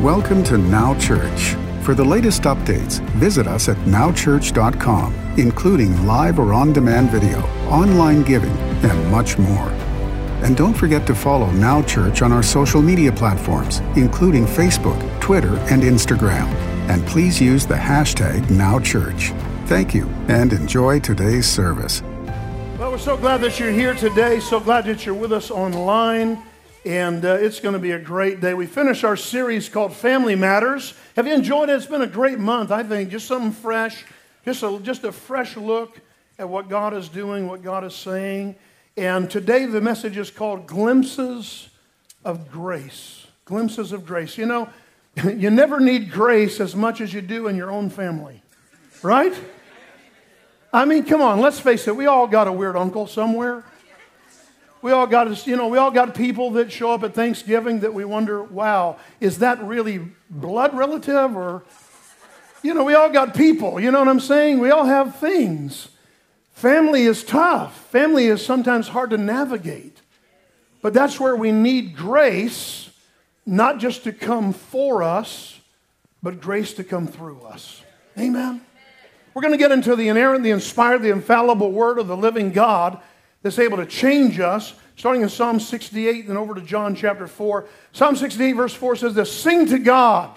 Welcome to Now Church. For the latest updates, visit us at nowchurch.com, including live or on-demand video, online giving, and much more. And don't forget to follow Now Church on our social media platforms, including Facebook, Twitter, and Instagram. And please use the hashtag NowChurch. Thank you, and enjoy today's service. Well, we're so glad that you're here today, so glad that you're with us online, and it's going to be a great day. We finished our series called Family Matters. Have you enjoyed it? It's been a great month, I think, just something fresh, just a fresh look at what God is doing, what God is saying. And today the message is called Glimpses of Grace. Glimpses of Grace. You know, you never need grace as much as you do in your own family, right? I mean, come on, let's face it. We all got a weird uncle somewhere. We all got people that show up at Thanksgiving that we wonder, wow, is that really blood relative? Or, you know, we all got people. You know what I'm saying? We all have things. Family is tough. Family is sometimes hard to navigate. But that's where we need grace, not just to come for us, but grace to come through us. Amen? We're going to get into the inerrant, the inspired, the infallible word of the living God that's able to change us, starting in Psalm 68 and over to John chapter 4. Psalm 68 verse 4 says this: Sing to God,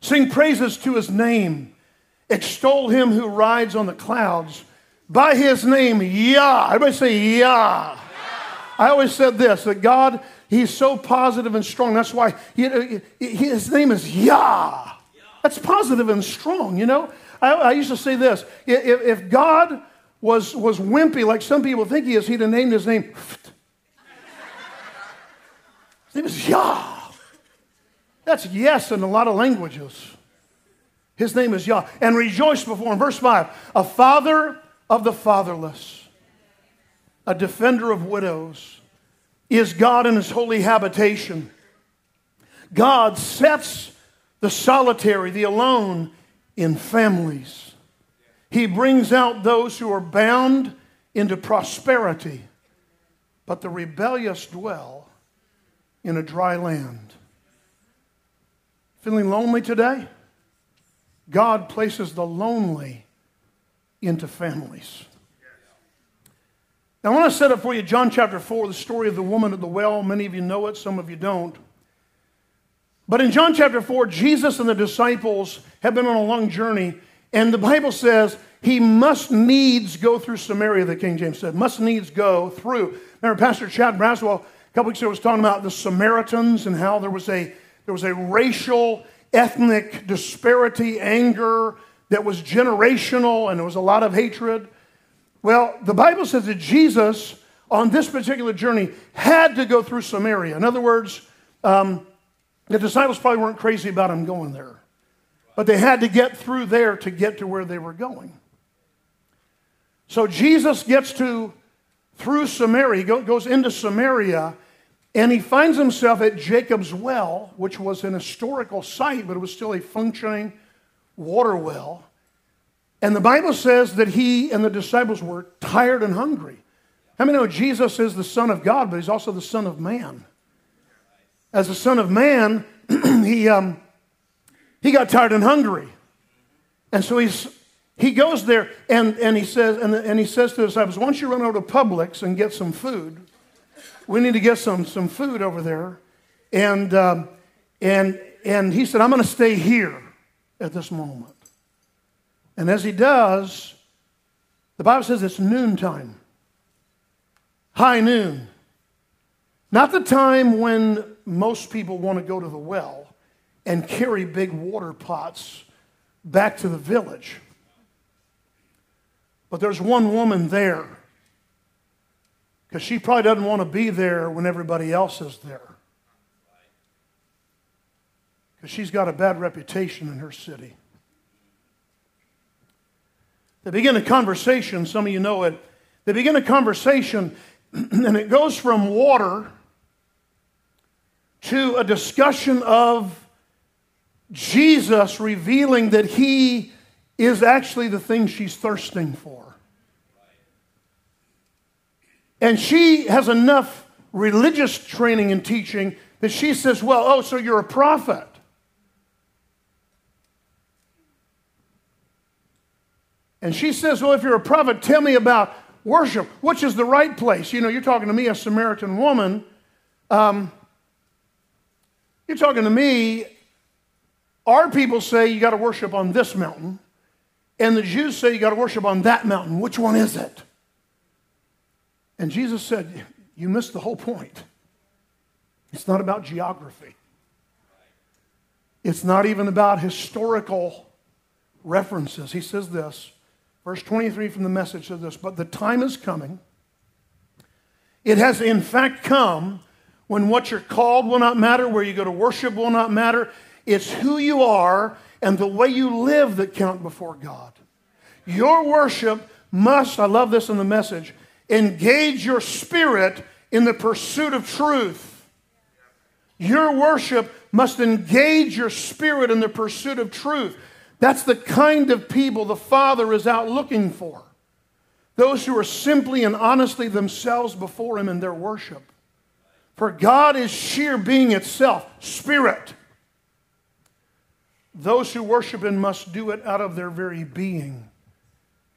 sing praises to his name, extol him who rides on the clouds, by his name, Yah. Everybody say Yah. I always said this, that God, he's so positive and strong. That's why his name is Yah. That's positive and strong, you know. I used to say this, if God was wimpy like some people think he is, he'd have named his name. His name is Yah. That's yes in a lot of languages. His name is Yah. And rejoice before him. Verse 5, a father of the fatherless, a defender of widows, is God in his holy habitation. God sets the solitary, the alone, in families. He brings out those who are bound into prosperity, but the rebellious dwell in a dry land. Feeling lonely today? God places the lonely into families. Now, I want to set up for you John chapter 4, the story of the woman at the well. Many of you know it, some of you don't. But in John chapter 4, Jesus and the disciples have been on a long journey, and the Bible says he must needs go through Samaria, the King James said. Must needs go through. Remember, Pastor Chad Braswell, a couple weeks ago, was talking about the Samaritans and how there was a racial, ethnic disparity, anger that was generational, and there was a lot of hatred. Well, the Bible says that Jesus, on this particular journey, had to go through Samaria. In other words, the disciples probably weren't crazy about him going there. But they had to get through there to get to where they were going. So Jesus gets through Samaria, he goes into Samaria, and he finds himself at Jacob's well, which was an historical site, but it was still a functioning water well. And the Bible says that he and the disciples were tired and hungry. How many know Jesus is the Son of God, but he's also the Son of Man? As the Son of Man, he got tired and hungry. And so he goes there and he says, and he says to the disciples, why don't you run over to Publix and get some food? We need to get some food over there. And he said, I'm going to stay here at this moment. And as he does, the Bible says it's noontime, high noon. Not the time when most people want to go to the well and carry big water pots back to the village. But there's one woman there, because she probably doesn't want to be there when everybody else is there, because she's got a bad reputation in her city. They begin a conversation, some of you know it. They begin a conversation, and it goes from water to a discussion of Jesus revealing that he is actually the thing she's thirsting for. And she has enough religious training and teaching that she says, well, oh, so you're a prophet. And she says, well, if you're a prophet, tell me about worship, which is the right place. You know, you're talking to me, a Samaritan woman. You're talking to me. Our people say you got to worship on this mountain, and the Jews say you got to worship on that mountain. Which one is it? And Jesus said, you missed the whole point. It's not about geography. It's not even about historical references. He says this. Verse 23 from the Message of this, but the time is coming. It has in fact come when what you're called will not matter, where you go to worship will not matter. It's who you are and the way you live that count before God. Your worship must, I love this in the Message, engage your spirit in the pursuit of truth. Your worship must engage your spirit in the pursuit of truth. That's the kind of people the Father is out looking for. Those who are simply and honestly themselves before Him in their worship. For God is sheer being itself, spirit. Those who worship Him must do it out of their very being,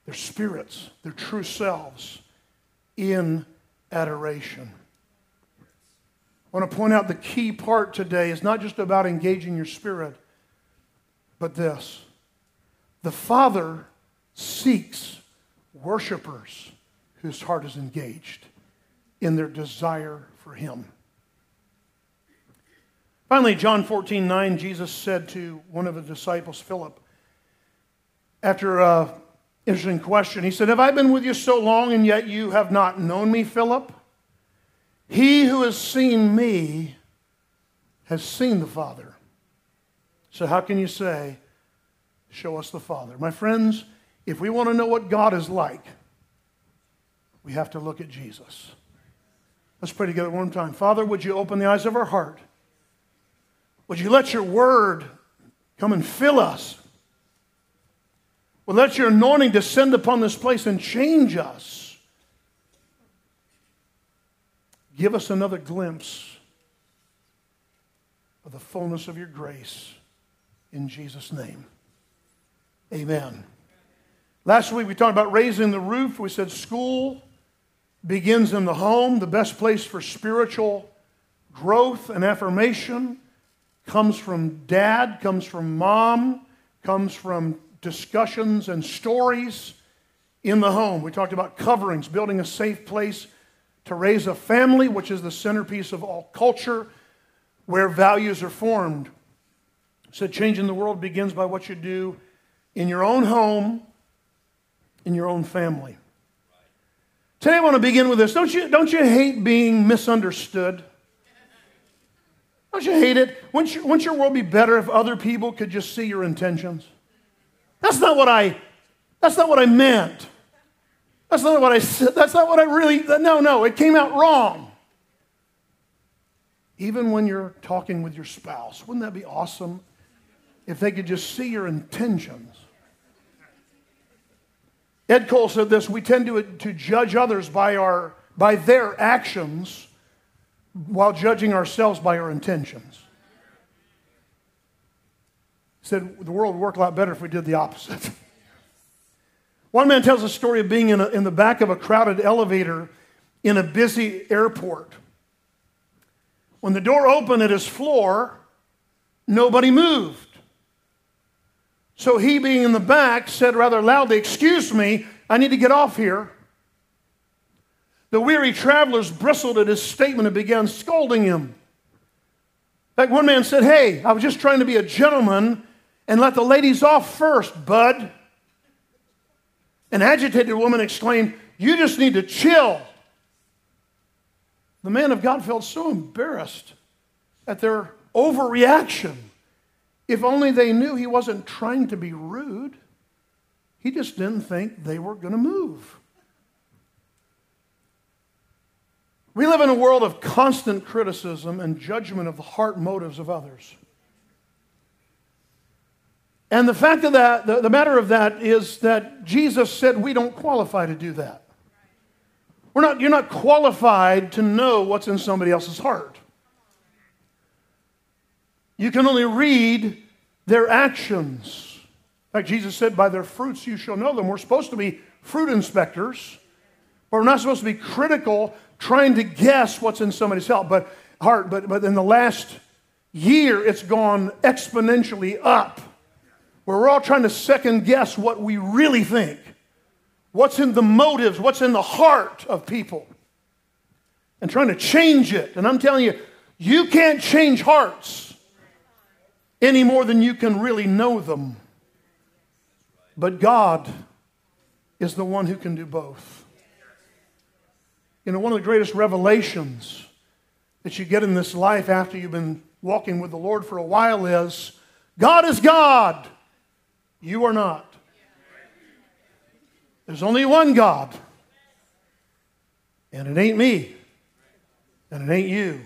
their spirits, their true selves, in adoration. I want to point out the key part today is not just about engaging your spirit, but this. The Father seeks worshipers whose heart is engaged in their desire for Him. Finally, John 14:9, Jesus said to one of the disciples, Philip, after an interesting question, He said, have I been with you so long and yet you have not known me, Philip? He who has seen me has seen the Father. So how can you say, show us the Father? My friends, if we want to know what God is like, we have to look at Jesus. Let's pray together one time. Father, would you open the eyes of our heart? Would you let your word come and fill us? Would let your anointing descend upon this place and change us? Give us another glimpse of the fullness of your grace in Jesus' name. Amen. Last week we talked about raising the roof. We said school begins in the home. The best place for spiritual growth and affirmation comes from dad, comes from mom, comes from discussions and stories in the home. We talked about coverings, building a safe place to raise a family, which is the centerpiece of all culture, where values are formed. So changing the world begins by what you do in your own home, in your own family. Today I want to begin with this. Don't you hate being misunderstood? Don't you hate it? Wouldn't your world be better if other people could just see your intentions? That's not what I meant. No, it came out wrong. Even when you're talking with your spouse, wouldn't that be awesome if they could just see your intentions? Ed Cole said this, we tend to judge others by their actions while judging ourselves by our intentions. He said the world would work a lot better if we did the opposite. One man tells a story of being in the back of a crowded elevator in a busy airport. When the door opened at his floor, nobody moved. So he, being in the back, said rather loudly, excuse me, I need to get off here. The weary travelers bristled at his statement and began scolding him. In fact, one man said, hey, I was just trying to be a gentleman and let the ladies off first, bud. An agitated woman exclaimed, you just need to chill. The man of God felt so embarrassed at their overreaction. If only they knew he wasn't trying to be rude. He just didn't think they were going to move. We live in a world of constant criticism and judgment of the heart motives of others. And the fact of that, the matter of that is that Jesus said we don't qualify to do that. You're not qualified to know what's in somebody else's heart. You can only read their actions. In fact, Jesus said, by their fruits you shall know them. We're supposed to be fruit inspectors, but we're not supposed to be critical, trying to guess what's in somebody's heart. But in the last year, it's gone exponentially up, where we're all trying to second guess what we really think. What's in the motives, what's in the heart of people, and trying to change it. And I'm telling you, you can't change hearts any more than you can really know them. But God is the one who can do both. You know, one of the greatest revelations that you get in this life after you've been walking with the Lord for a while is, God is God. You are not. There's only one God, and it ain't me, and it ain't you.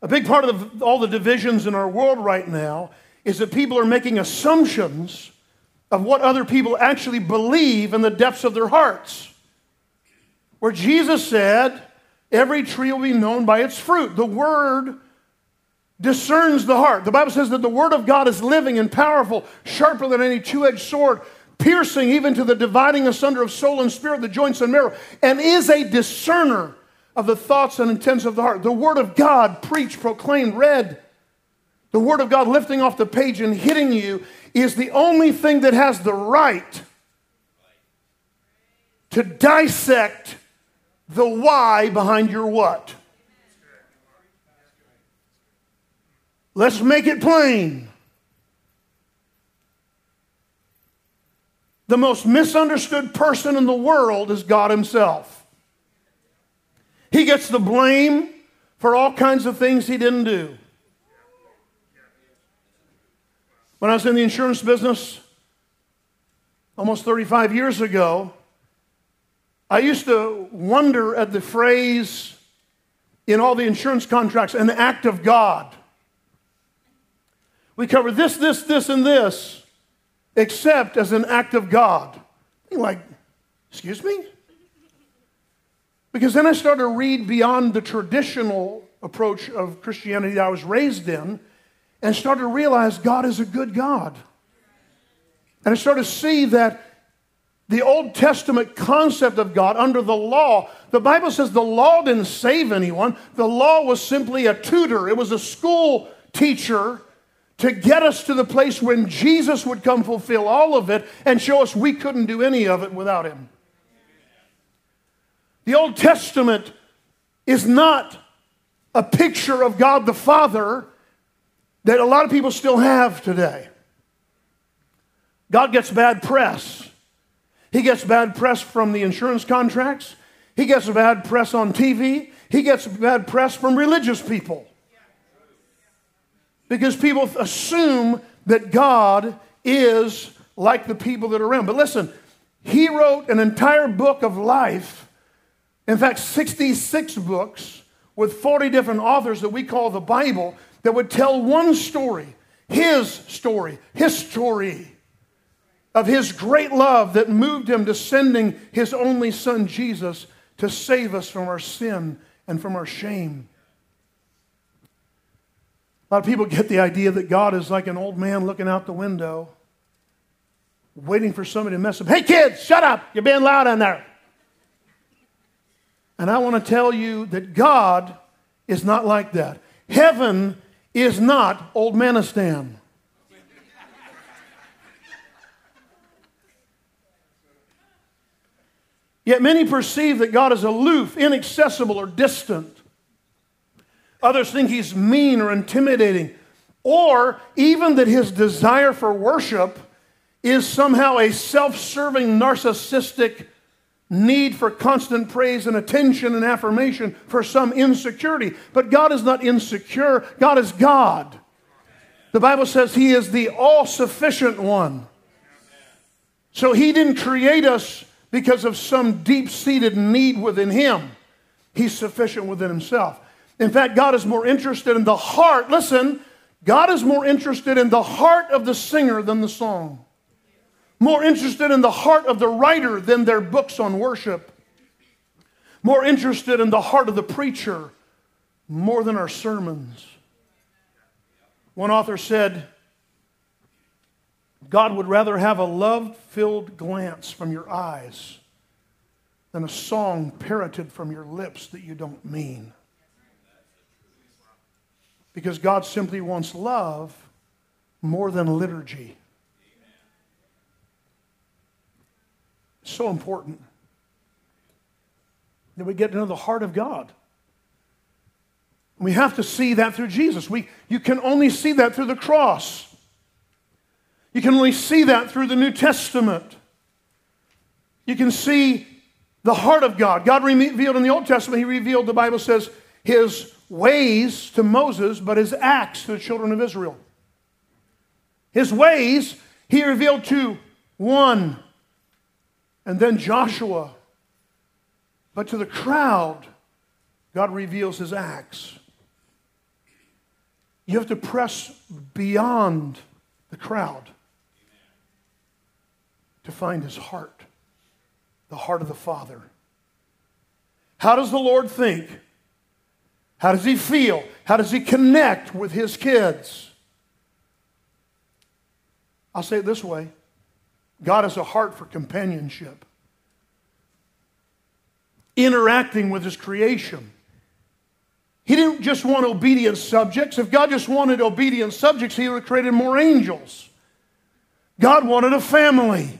A big part of all the divisions in our world right now is that people are making assumptions of what other people actually believe in the depths of their hearts. Where Jesus said, every tree will be known by its fruit. The word discerns the heart. The Bible says that the word of God is living and powerful, sharper than any two-edged sword, piercing even to the dividing asunder of soul and spirit, the joints and marrow, and is a discerner of the thoughts and intents of the heart. The word of God, preached, proclaimed, read, the word of God lifting off the page and hitting you, is the only thing that has the right to dissect the why behind your what. Let's make it plain. The most misunderstood person in the world is God Himself. He gets the blame for all kinds of things He didn't do. When I was in the insurance business almost 35 years ago, I used to wonder at the phrase in all the insurance contracts, an act of God. We cover this, this, this, and this, except as an act of God. You're like, excuse me? Because then I started to read beyond the traditional approach of Christianity that I was raised in and started to realize God is a good God. And I started to see that the Old Testament concept of God under the law, the Bible says the law didn't save anyone. The law was simply a tutor. It was a school teacher to get us to the place when Jesus would come fulfill all of it and show us we couldn't do any of it without Him. The Old Testament is not a picture of God the Father that a lot of people still have today. God gets bad press. He gets bad press from the insurance contracts. He gets bad press on TV. He gets bad press from religious people. Because people assume that God is like the people that are around. But listen, He wrote an entire book of life, in fact, 66 books with 40 different authors that we call the Bible that would tell one story, His story, His story of His great love that moved Him to sending His only Son, Jesus, to save us from our sin and from our shame. A lot of people get the idea that God is like an old man looking out the window, waiting for somebody to mess up. Hey, kids, shut up. You're being loud in there. And I want to tell you that God is not like that. Heaven is not old manistan. Yet many perceive that God is aloof, inaccessible, or distant. Others think He's mean or intimidating, or even that His desire for worship is somehow a self-serving, narcissistic need for constant praise and attention and affirmation for some insecurity. But God is not insecure. God is God. The Bible says He is the all-sufficient one. So He didn't create us because of some deep-seated need within Him. He's sufficient within Himself. In fact, God is more interested in the heart. Listen, God is more interested in the heart of the singer than the song. More interested in the heart of the writer than their books on worship. More interested in the heart of the preacher more than our sermons. One author said, God would rather have a love-filled glance from your eyes than a song parroted from your lips that you don't mean. Because God simply wants love more than liturgy. It's so important that we get to know the heart of God. We have to see that through Jesus. You can only see that through the cross. You can only see that through the New Testament. You can see the heart of God. God revealed in the Old Testament, He revealed, the Bible says, His ways to Moses, but His acts to the children of Israel. His ways He revealed to one, and then Joshua. But to the crowd, God reveals His acts. You have to press beyond the crowd to find His heart, the heart of the Father. How does the Lord think? How does He feel? How does He connect with His kids? I'll say it this way. God has a heart for companionship. Interacting with His creation. He didn't just want obedient subjects. If God just wanted obedient subjects, He would have created more angels. God wanted a family.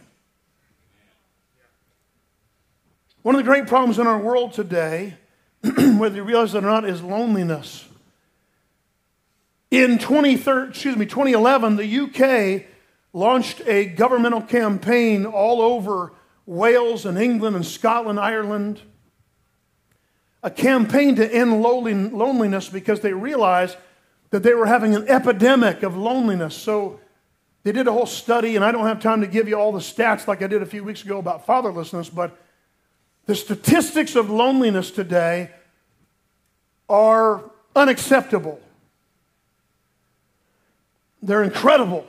One of the great problems in our world today, whether you realize it or not, is loneliness. In 2011, the UK launched a governmental campaign all over Wales and England and Scotland, Ireland. A campaign to end loneliness because they realized that they were having an epidemic of loneliness. So they did a whole study, and I don't have time to give you all the stats like I did a few weeks ago about fatherlessness, but the statistics of loneliness today are unacceptable. They're incredible.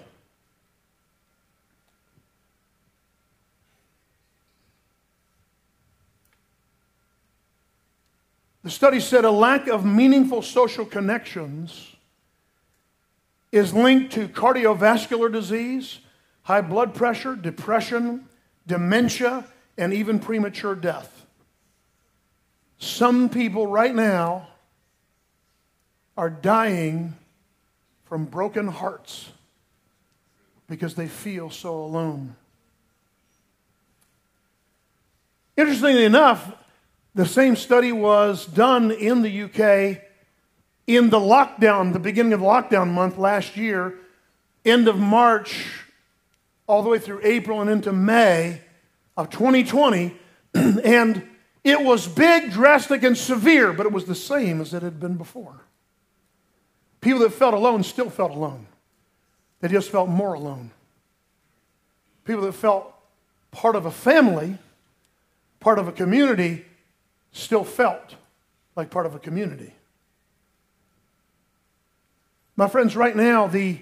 The study said a lack of meaningful social connections is linked to cardiovascular disease, high blood pressure, depression, dementia, and even premature death. Some people right now are dying from broken hearts because they feel so alone. Interestingly enough, the same study was done in the UK in the lockdown, the beginning of lockdown month last year, end of March, all the way through April and into May of 2020. And it was big, drastic, and severe, but it was the same as it had been before. People that felt alone still felt alone. They just felt more alone. People that felt part of a family, part of a community, still felt like part of a community. My friends, right now, the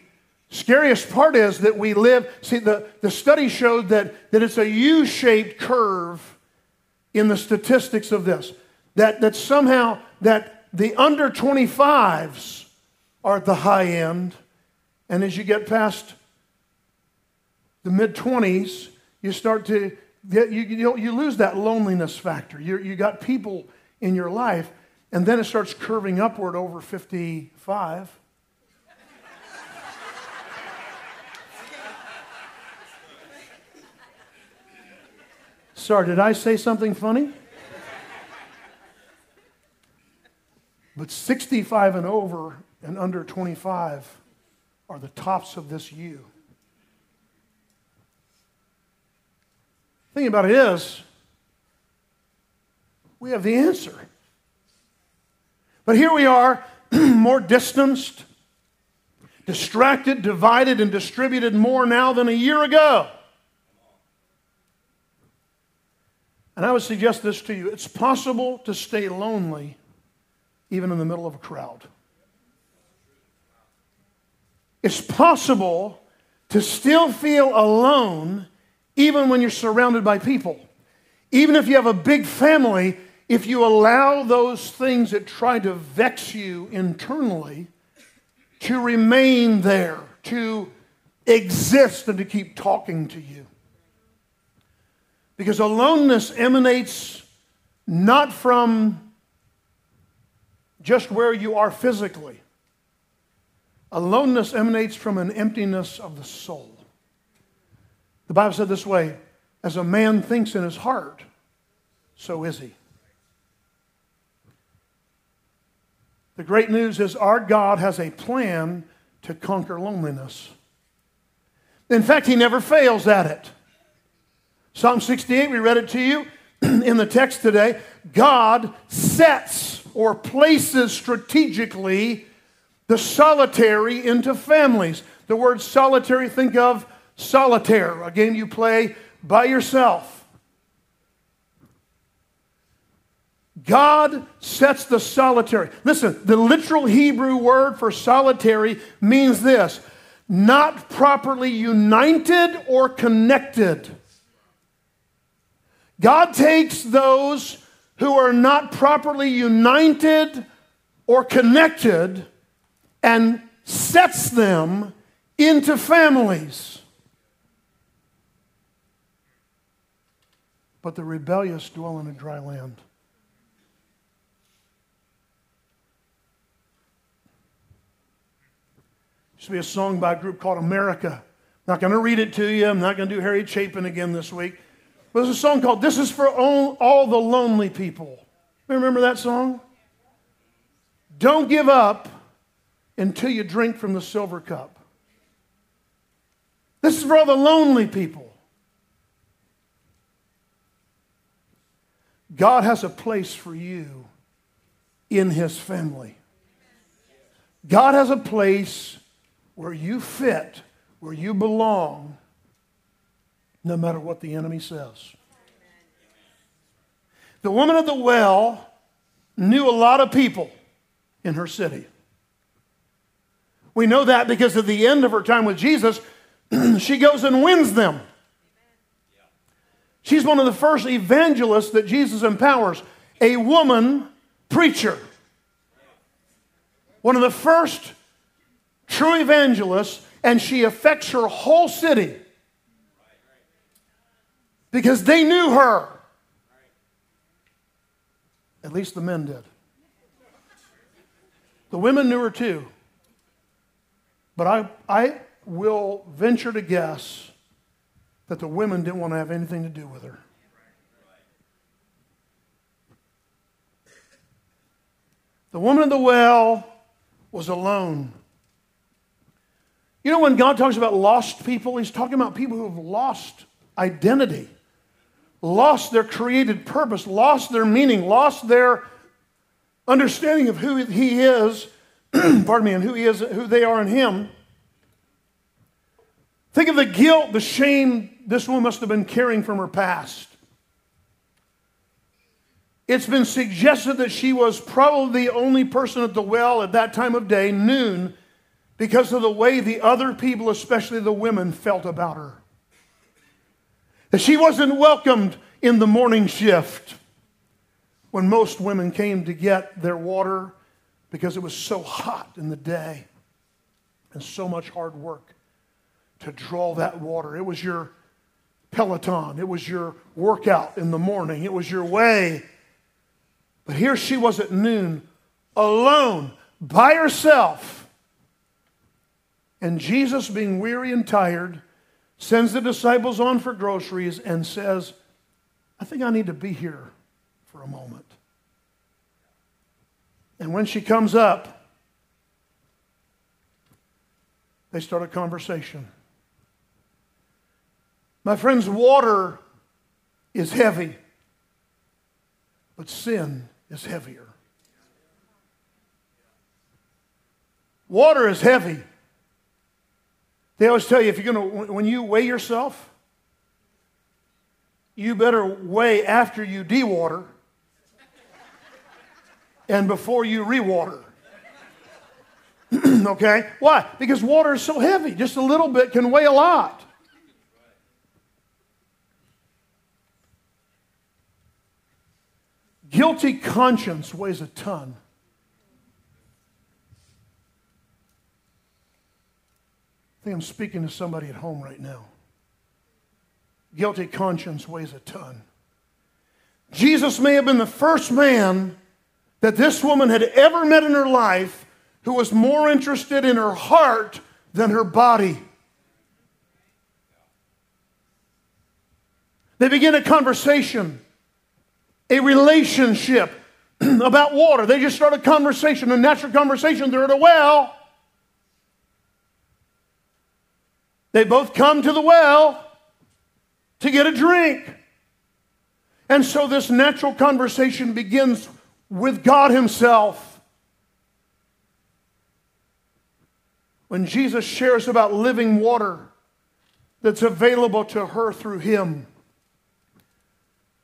scariest part is that we live, see, the study showed that it's a U-shaped curve in the statistics of this, that somehow that the under 25s are at the high end, and as you get past the mid-20s, you start to You lose that loneliness factor. You got people in your life, and then it starts curving upward over 55. Sorry, did I say something funny? But 65 and over and under 25 are the tops of this U. The thing about it is, we have the answer. But here we are, more distanced, distracted, divided, and distributed more now than a year ago. And I would suggest this to you. It's possible to stay lonely even in the middle of a crowd. It's possible to still feel alone even when you're surrounded by people. Even if you have a big family, If you allow those things that try to vex you internally to remain there, to exist and to keep talking to you. Because aloneness emanates not from just where you are physically. Aloneness emanates from an emptiness of the soul. The Bible said this way, as a man thinks in his heart, so is he. The great news is our God has a plan to conquer loneliness. In fact, he never fails at it. Psalm 68, we read it to you in the text today. God sets or places strategically the solitary into families. The word solitary, think of solitaire, a game you play by yourself. God sets the solitary. Listen, the literal Hebrew word for solitary means this: not properly united or connected. God takes those who are not properly united or connected and sets them into families. But the rebellious dwell in a dry land. Used to be a song by a group called America. I'm not going to read it to you. I'm not going to do Harriet Chapin again this week. But there's a song called This Is For All the Lonely People. Remember that song? Don't give up until you drink from the silver cup. This is for all the lonely people. God has a place for you in His family. God has a place where you fit, where you belong, no matter what the enemy says. The woman at the well knew a lot of people in her city. We know that because at the end of her time with Jesus, she goes and wins them. She's one of the first evangelists that Jesus empowers, a woman preacher. One of the first true evangelists, and she affects her whole city because they knew her. At least the men did. The women knew her too. But I will venture to guess that the women didn't want to have anything to do with her. The woman at the well was alone. You know, when God talks about lost people, He's talking about people who have lost identity, lost their created purpose, lost their meaning, lost their understanding of who He is, pardon me, and who they are in Him. Think of the guilt, the shame this woman must have been carrying from her past. It's been suggested that she was probably the only person at the well at that time of day, noon, because of the way the other people, especially the women, felt about her. That she wasn't welcomed in the morning shift when most women came to get their water because it was so hot in the day and so much hard work to draw that water. It was your Peloton. It was your workout in the morning. It was your way. But here she was at noon, alone, by herself. And Jesus, being weary and tired, sends the disciples on for groceries and says, I think I need to be here for a moment. And when she comes up, they start a conversation. My friends, water is heavy, but sin is heavier. Water is heavy. They always tell you, if you're going to, when you weigh yourself, you better weigh after you dewater and before you rewater. Okay? Why? Because water is so heavy. Just a little bit can weigh a lot. guilty conscience weighs a ton. I think I'm speaking to somebody at home right now. Guilty conscience weighs a ton. Jesus may have been the first man that this woman had ever met in her life who was more interested in her heart than her body. They begin a conversation, a relationship about water. They just start a conversation, a natural conversation. They're at a well. They both come to the well to get a drink. And so this natural conversation begins with God Himself. When Jesus shares about living water that's available to her through Him,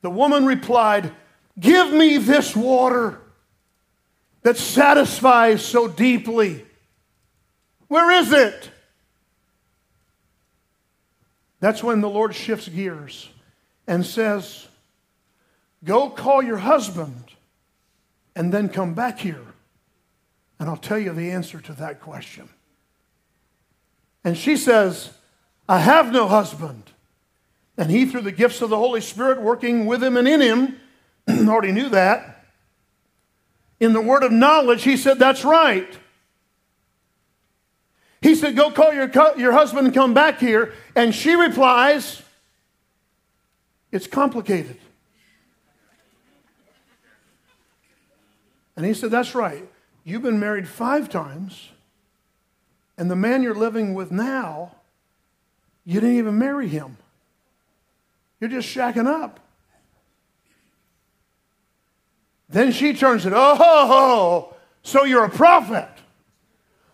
the woman replied, "Give me this water that satisfies so deeply. Where is it?" That's when the Lord shifts gears and says, "Go call your husband and then come back here, and I'll tell you the answer to that question." And she says, "I have no husband." And he, through the gifts of the Holy Spirit, working with him and in him, already knew that. In the word of knowledge, he said, "That's right." He said, "Go call your husband and come back here." And she replies, "It's complicated." And he said, "That's right. You've been married 5 times, and the man you're living with now, you didn't even marry him. You're just shacking up." Then she turns it, "Oh, so you're a prophet.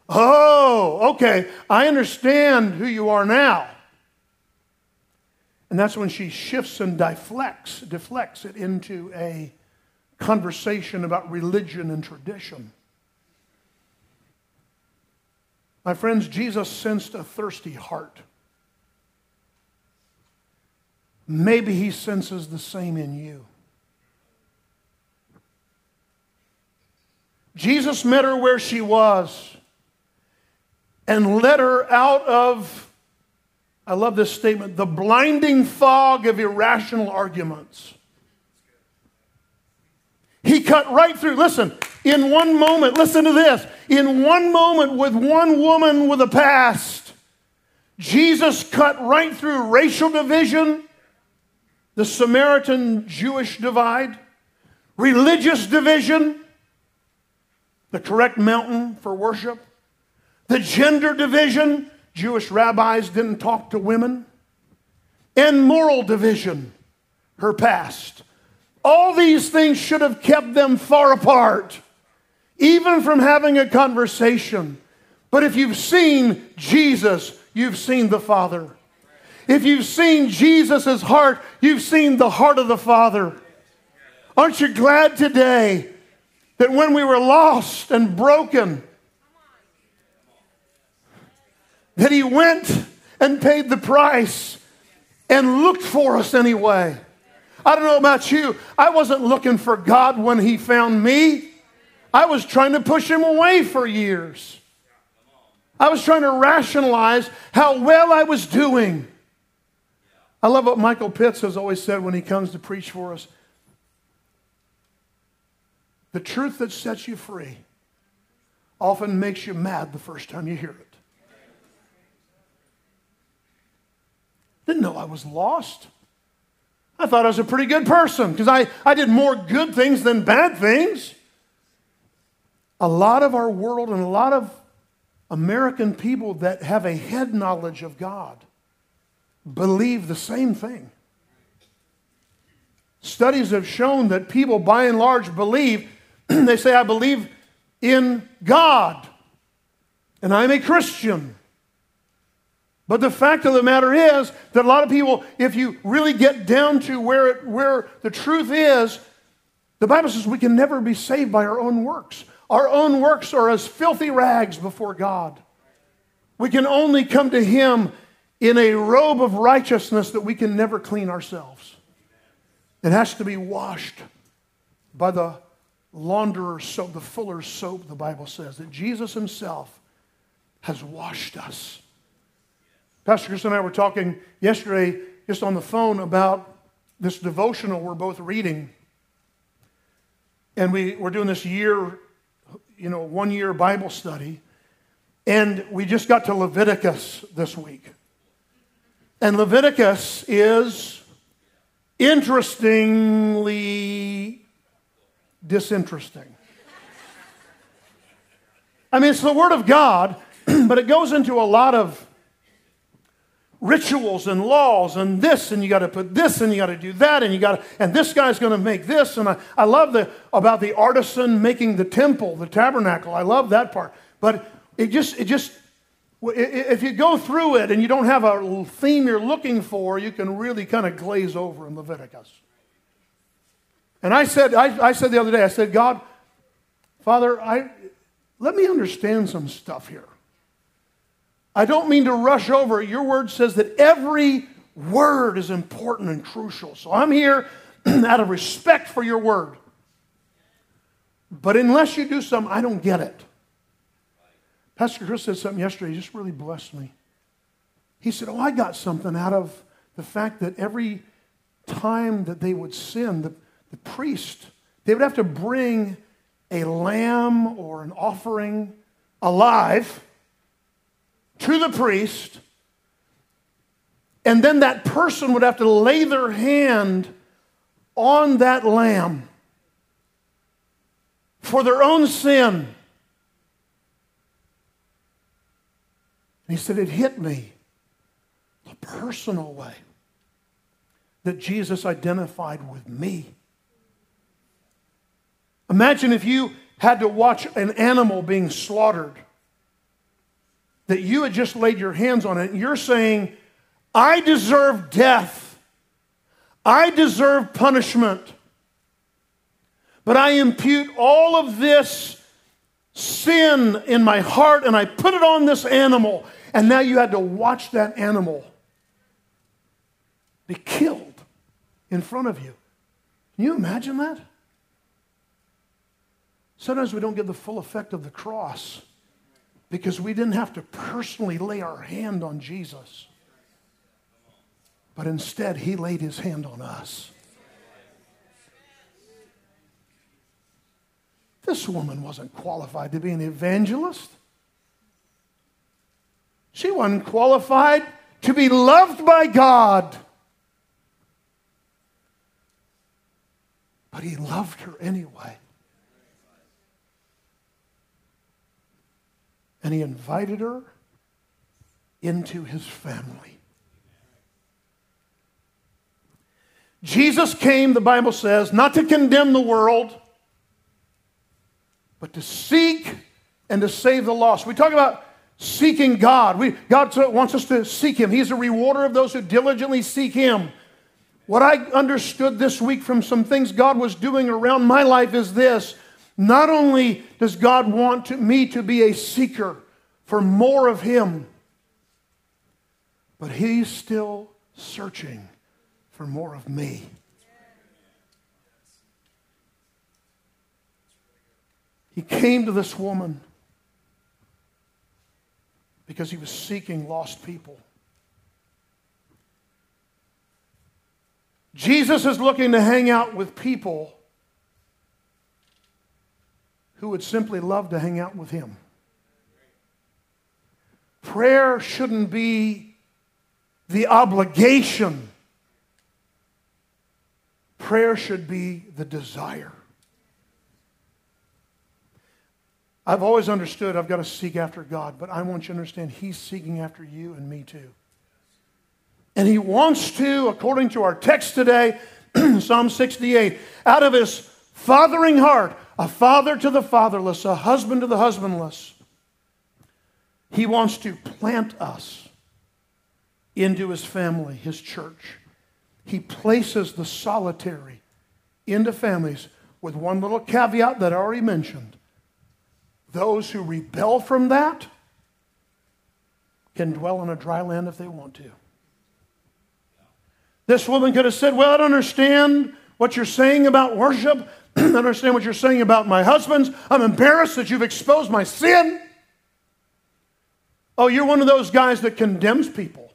Oh, okay, I understand who you are now." And that's when she shifts and deflects it into a conversation about religion and tradition. My friends, Jesus sensed a thirsty heart. Maybe He senses the same in you. Jesus met her where she was and led her out of, I love this statement, the blinding fog of irrational arguments. He cut right through. Listen, in one moment, listen to this. In one moment with one woman with a past, Jesus cut right through racial division, the Samaritan-Jewish divide, religious division, the correct mountain for worship, the gender division, Jewish rabbis didn't talk to women, and moral division, her past. All these things should have kept them far apart, even from having a conversation. But if you've seen Jesus, you've seen the Father. If you've seen Jesus' heart, you've seen the heart of the Father. Aren't you glad today that when we were lost and broken, that He went and paid the price and looked for us anyway? I don't know about you. I wasn't looking for God when He found me. I was trying to push Him away for years. I was trying to rationalize how well I was doing. I love what Michael Pitts has always said when he comes to preach for us. The truth that sets you free often makes you mad the first time you hear it. Didn't know I was lost. I thought I was a pretty good person because I did more good things than bad things. A lot of our world and a lot of American people that have a head knowledge of God believe the same thing. Studies have shown that people, by and large, believe, they say, "I believe in God, and I'm a Christian." But the fact of the matter is that a lot of people, if you really get down to where the truth is, the Bible says we can never be saved by our own works. Our own works are as filthy rags before God. We can only come to Him in a robe of righteousness that we can never clean ourselves. It has to be washed by the launderer's soap, the fuller's soap, the Bible says, that Jesus himself has washed us. Pastor Chris and I were talking yesterday just on the phone about this devotional we're both reading. And we're doing this one year Bible study. And we just got to Leviticus this week. And Leviticus is interestingly disinteresting. I mean, it's the Word of God, but it goes into a lot of rituals and laws and this, and you got to put this, and you got to do that, and this guy's going to make this. And I love about the artisan making the temple, the tabernacle. I love that part. But if you go through it and you don't have a theme you're looking for, you can really kind of glaze over in Leviticus. And I said the other day, I said, God, Father, let me understand some stuff here. I don't mean to rush over. Your word says that every word is important and crucial. So I'm here out of respect for your word. But unless you do something, I don't get it. Pastor Chris said something yesterday, he just really blessed me. He said, I got something out of the fact that every time that they would sin, the priest, they would have to bring a lamb or an offering alive to the priest, and then that person would have to lay their hand on that lamb for their own sin. And he said, it hit me the personal way that Jesus identified with me. Imagine if you had to watch an animal being slaughtered, that you had just laid your hands on it, and you're saying, I deserve death. I deserve punishment. But I impute all of this sin in my heart, and I put it on this animal. And now you had to watch that animal be killed in front of you. Can you imagine that? Sometimes we don't get the full effect of the cross because we didn't have to personally lay our hand on Jesus. But instead, he laid his hand on us. This woman wasn't qualified to be an evangelist. She wasn't qualified to be loved by God. But he loved her anyway. And he invited her into his family. Jesus came, the Bible says, not to condemn the world, but to seek and to save the lost. We talk about seeking God. God wants us to seek him. He's a rewarder of those who diligently seek him. What I understood this week from some things God was doing around my life is this. Not only does God want me to be a seeker for more of him, but he's still searching for more of me. He came to this woman because he was seeking lost people. Jesus is looking to hang out with people who would simply love to hang out with him. Prayer shouldn't be the obligation. Prayer should be the desire. I've always understood I've got to seek after God, but I want you to understand he's seeking after you and me too. And he wants to, according to our text today, Psalm 68, out of his fathering heart, a father to the fatherless, a husband to the husbandless, he wants to plant us into his family, his church. He places the solitary into families with one little caveat that I already mentioned. Those who rebel from that can dwell in a dry land if they want to. This woman could have said, well, I don't understand what you're saying about worship. I don't understand what you're saying about my husband's. I'm embarrassed that you've exposed my sin. Oh, you're one of those guys that condemns people.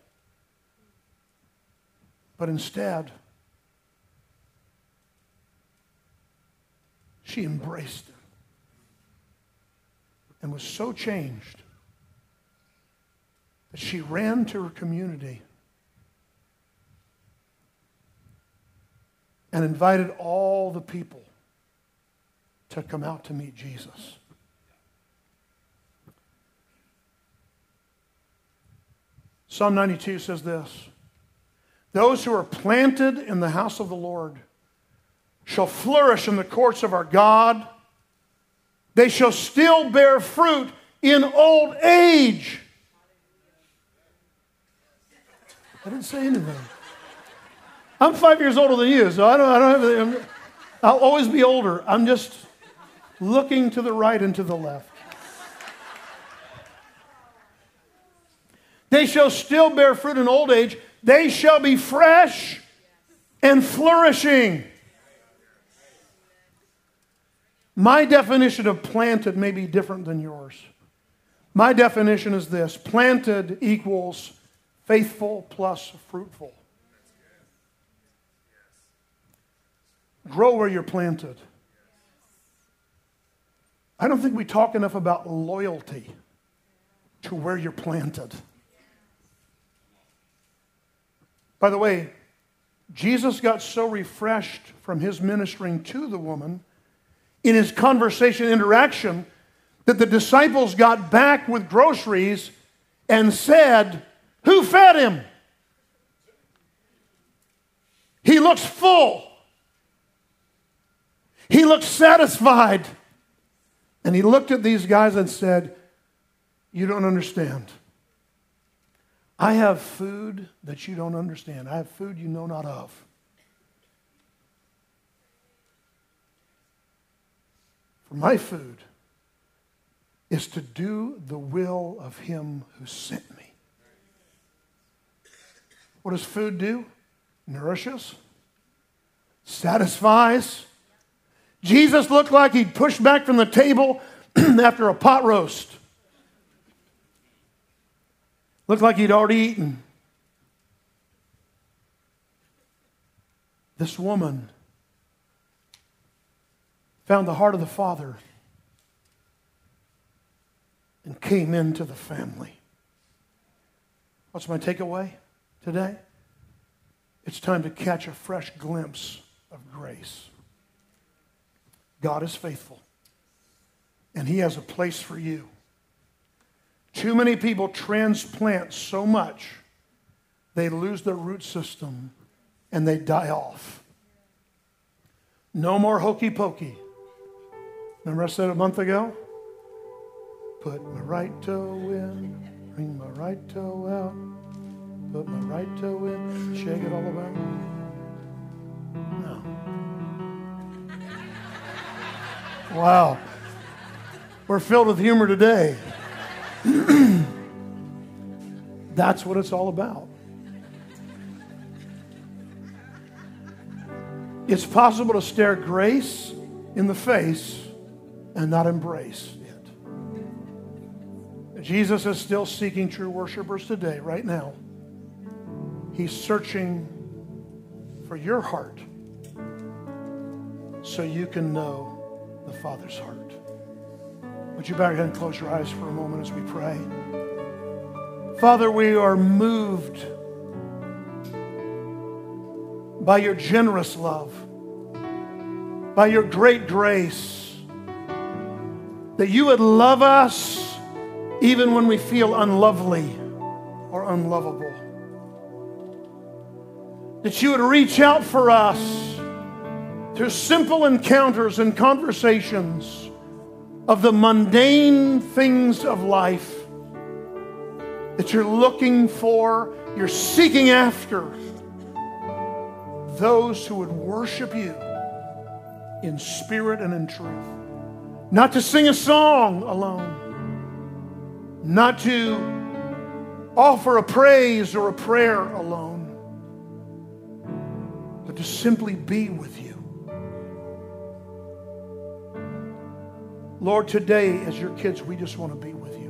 But instead, she embraced him and was so changed that she ran to her community and invited all the people to come out to meet Jesus. Psalm 92 says this, "Those who are planted in the house of the Lord shall flourish in the courts of our God. They shall still bear fruit in old age." I didn't say anything. I'm 5 years older than you, so I don't have. I'll always be older. I'm just looking to the right and to the left. "They shall still bear fruit in old age. They shall be fresh and flourishing." My definition of planted may be different than yours. My definition is this: planted equals faithful plus fruitful. Grow where you're planted. I don't think we talk enough about loyalty to where you're planted. By the way, Jesus got so refreshed from his ministering to the woman in his conversation interaction that the disciples got back with groceries and said, "Who fed him? He looks full. He looked satisfied." And he looked at these guys and said, "You don't understand. I have food that you don't understand. I have food you know not of." For my food is to do the will of him who sent me. What does food do? Nourishes, satisfies. Jesus looked like he'd pushed back from the table after a pot roast. Looked like he'd already eaten. This woman found the heart of the Father and came into the family. What's my takeaway today? It's time to catch a fresh glimpse of grace. God is faithful, and he has a place for you. Too many people transplant so much, they lose their root system, and they die off. No more hokey pokey. Remember I said a month ago? Put my right toe in, bring my right toe out, put my right toe in, shake it all about. No. Wow, we're filled with humor today. That's what it's all about. It's possible to stare grace in the face and not embrace it. Jesus is still seeking true worshipers today, right now. He's searching for your heart so you can know the Father's heart. Would you bow your head and close your eyes for a moment as we pray? Father, we are moved by your generous love, by your great grace, that you would love us even when we feel unlovely or unlovable, that you would reach out for us through simple encounters and conversations of the mundane things of life that you're looking for, you're seeking after those who would worship you in spirit and in truth. Not to sing a song alone, not to offer a praise or a prayer alone, but to simply be with you. Lord, today as your kids, we just want to be with you.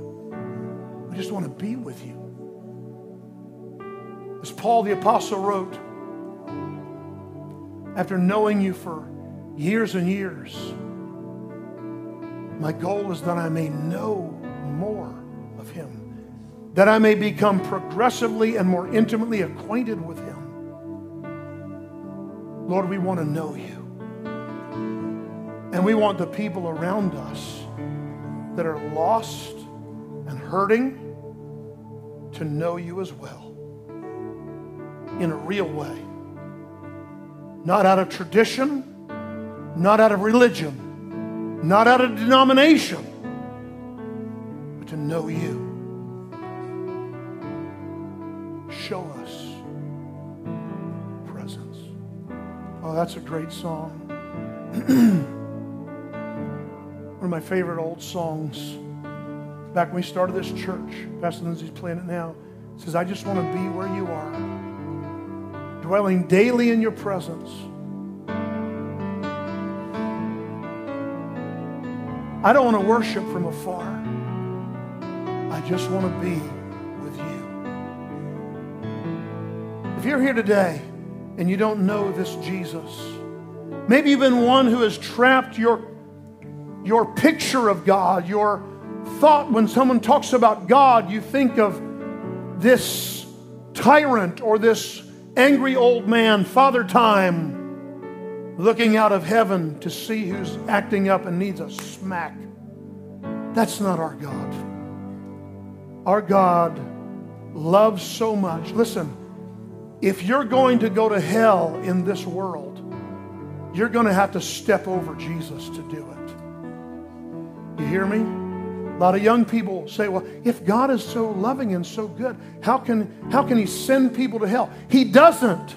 We just want to be with you. As Paul the Apostle wrote, after knowing you for years and years, my goal is that I may know more of him, that I may become progressively and more intimately acquainted with him. Lord, we want to know you. And we want the people around us that are lost and hurting to know you as well, in a real way. Not out of tradition, not out of religion, not out of denomination, but to know you. Show us presence. Oh, that's a great song. One of my favorite old songs. Back when we started this church, Pastor Lindsay's playing it now. It says, I just want to be where you are, dwelling daily in your presence. I don't want to worship from afar. I just want to be with you. If you're here today and you don't know this Jesus, maybe you've been one who has trapped your picture of God, your thought. When someone talks about God, you think of this tyrant or this angry old man, Father Time, looking out of heaven to see who's acting up and needs a smack. That's not our God. Our God loves so much. Listen, if you're going to go to hell in this world, you're going to have to step over Jesus to do it. You hear me? A lot of young people say, well, if God is so loving and so good, how can he send people to hell? He doesn't.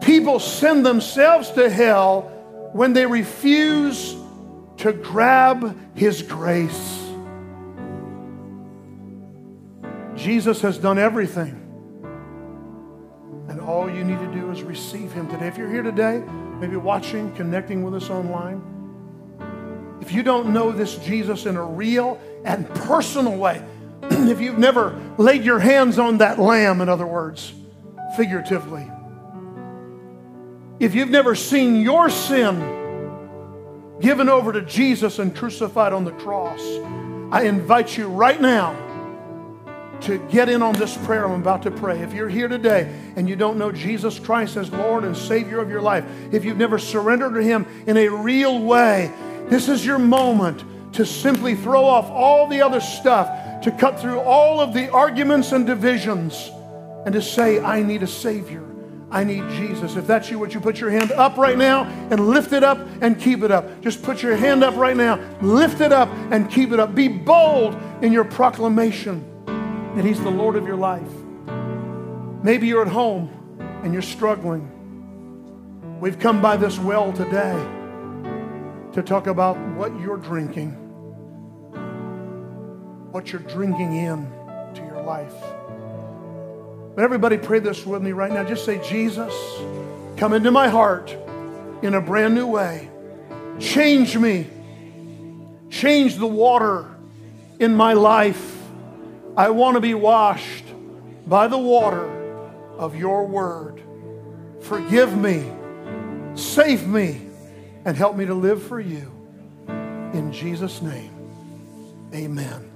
People send themselves to hell when they refuse to grab his grace. Jesus has done everything. And all you need to do is receive him today. If you're here today, maybe watching, connecting with us online, if you don't know this Jesus in a real and personal way, if you've never laid your hands on that lamb, in other words, figuratively, if you've never seen your sin given over to Jesus and crucified on the cross, I invite you right now to get in on this prayer I'm about to pray. If you're here today and you don't know Jesus Christ as Lord and Savior of your life, if you've never surrendered to him in a real way, this is your moment to simply throw off all the other stuff, to cut through all of the arguments and divisions, and to say, I need a Savior. I need Jesus. If that's you, would you put your hand up right now and lift it up and keep it up? Just put your hand up right now, lift it up and keep it up. Be bold in your proclamation that he's the Lord of your life. Maybe you're at home and you're struggling. We've come by this well today to talk about what you're drinking, what you're drinking in to your life. But everybody pray this with me right now. Just say, Jesus, come into my heart in a brand new way. Change me. Change the water in my life. I want to be washed by the water of your word. Forgive me. Save me. And help me to live for you. In Jesus' name, amen.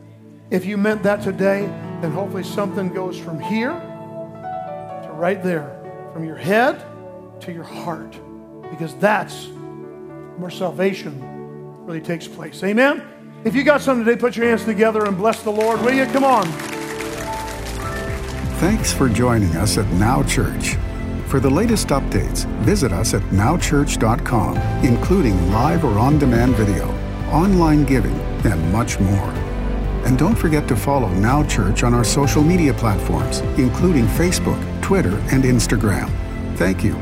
If you meant that today, then hopefully something goes from here to right there, from your head to your heart, because that's where salvation really takes place. Amen? If you got something today, put your hands together and bless the Lord, will you? Come on. Thanks for joining us at Now Church. For the latest updates, visit us at nowchurch.com, including live or on-demand video, online giving, and much more. And don't forget to follow Now Church on our social media platforms, including Facebook, Twitter, and Instagram. Thank you.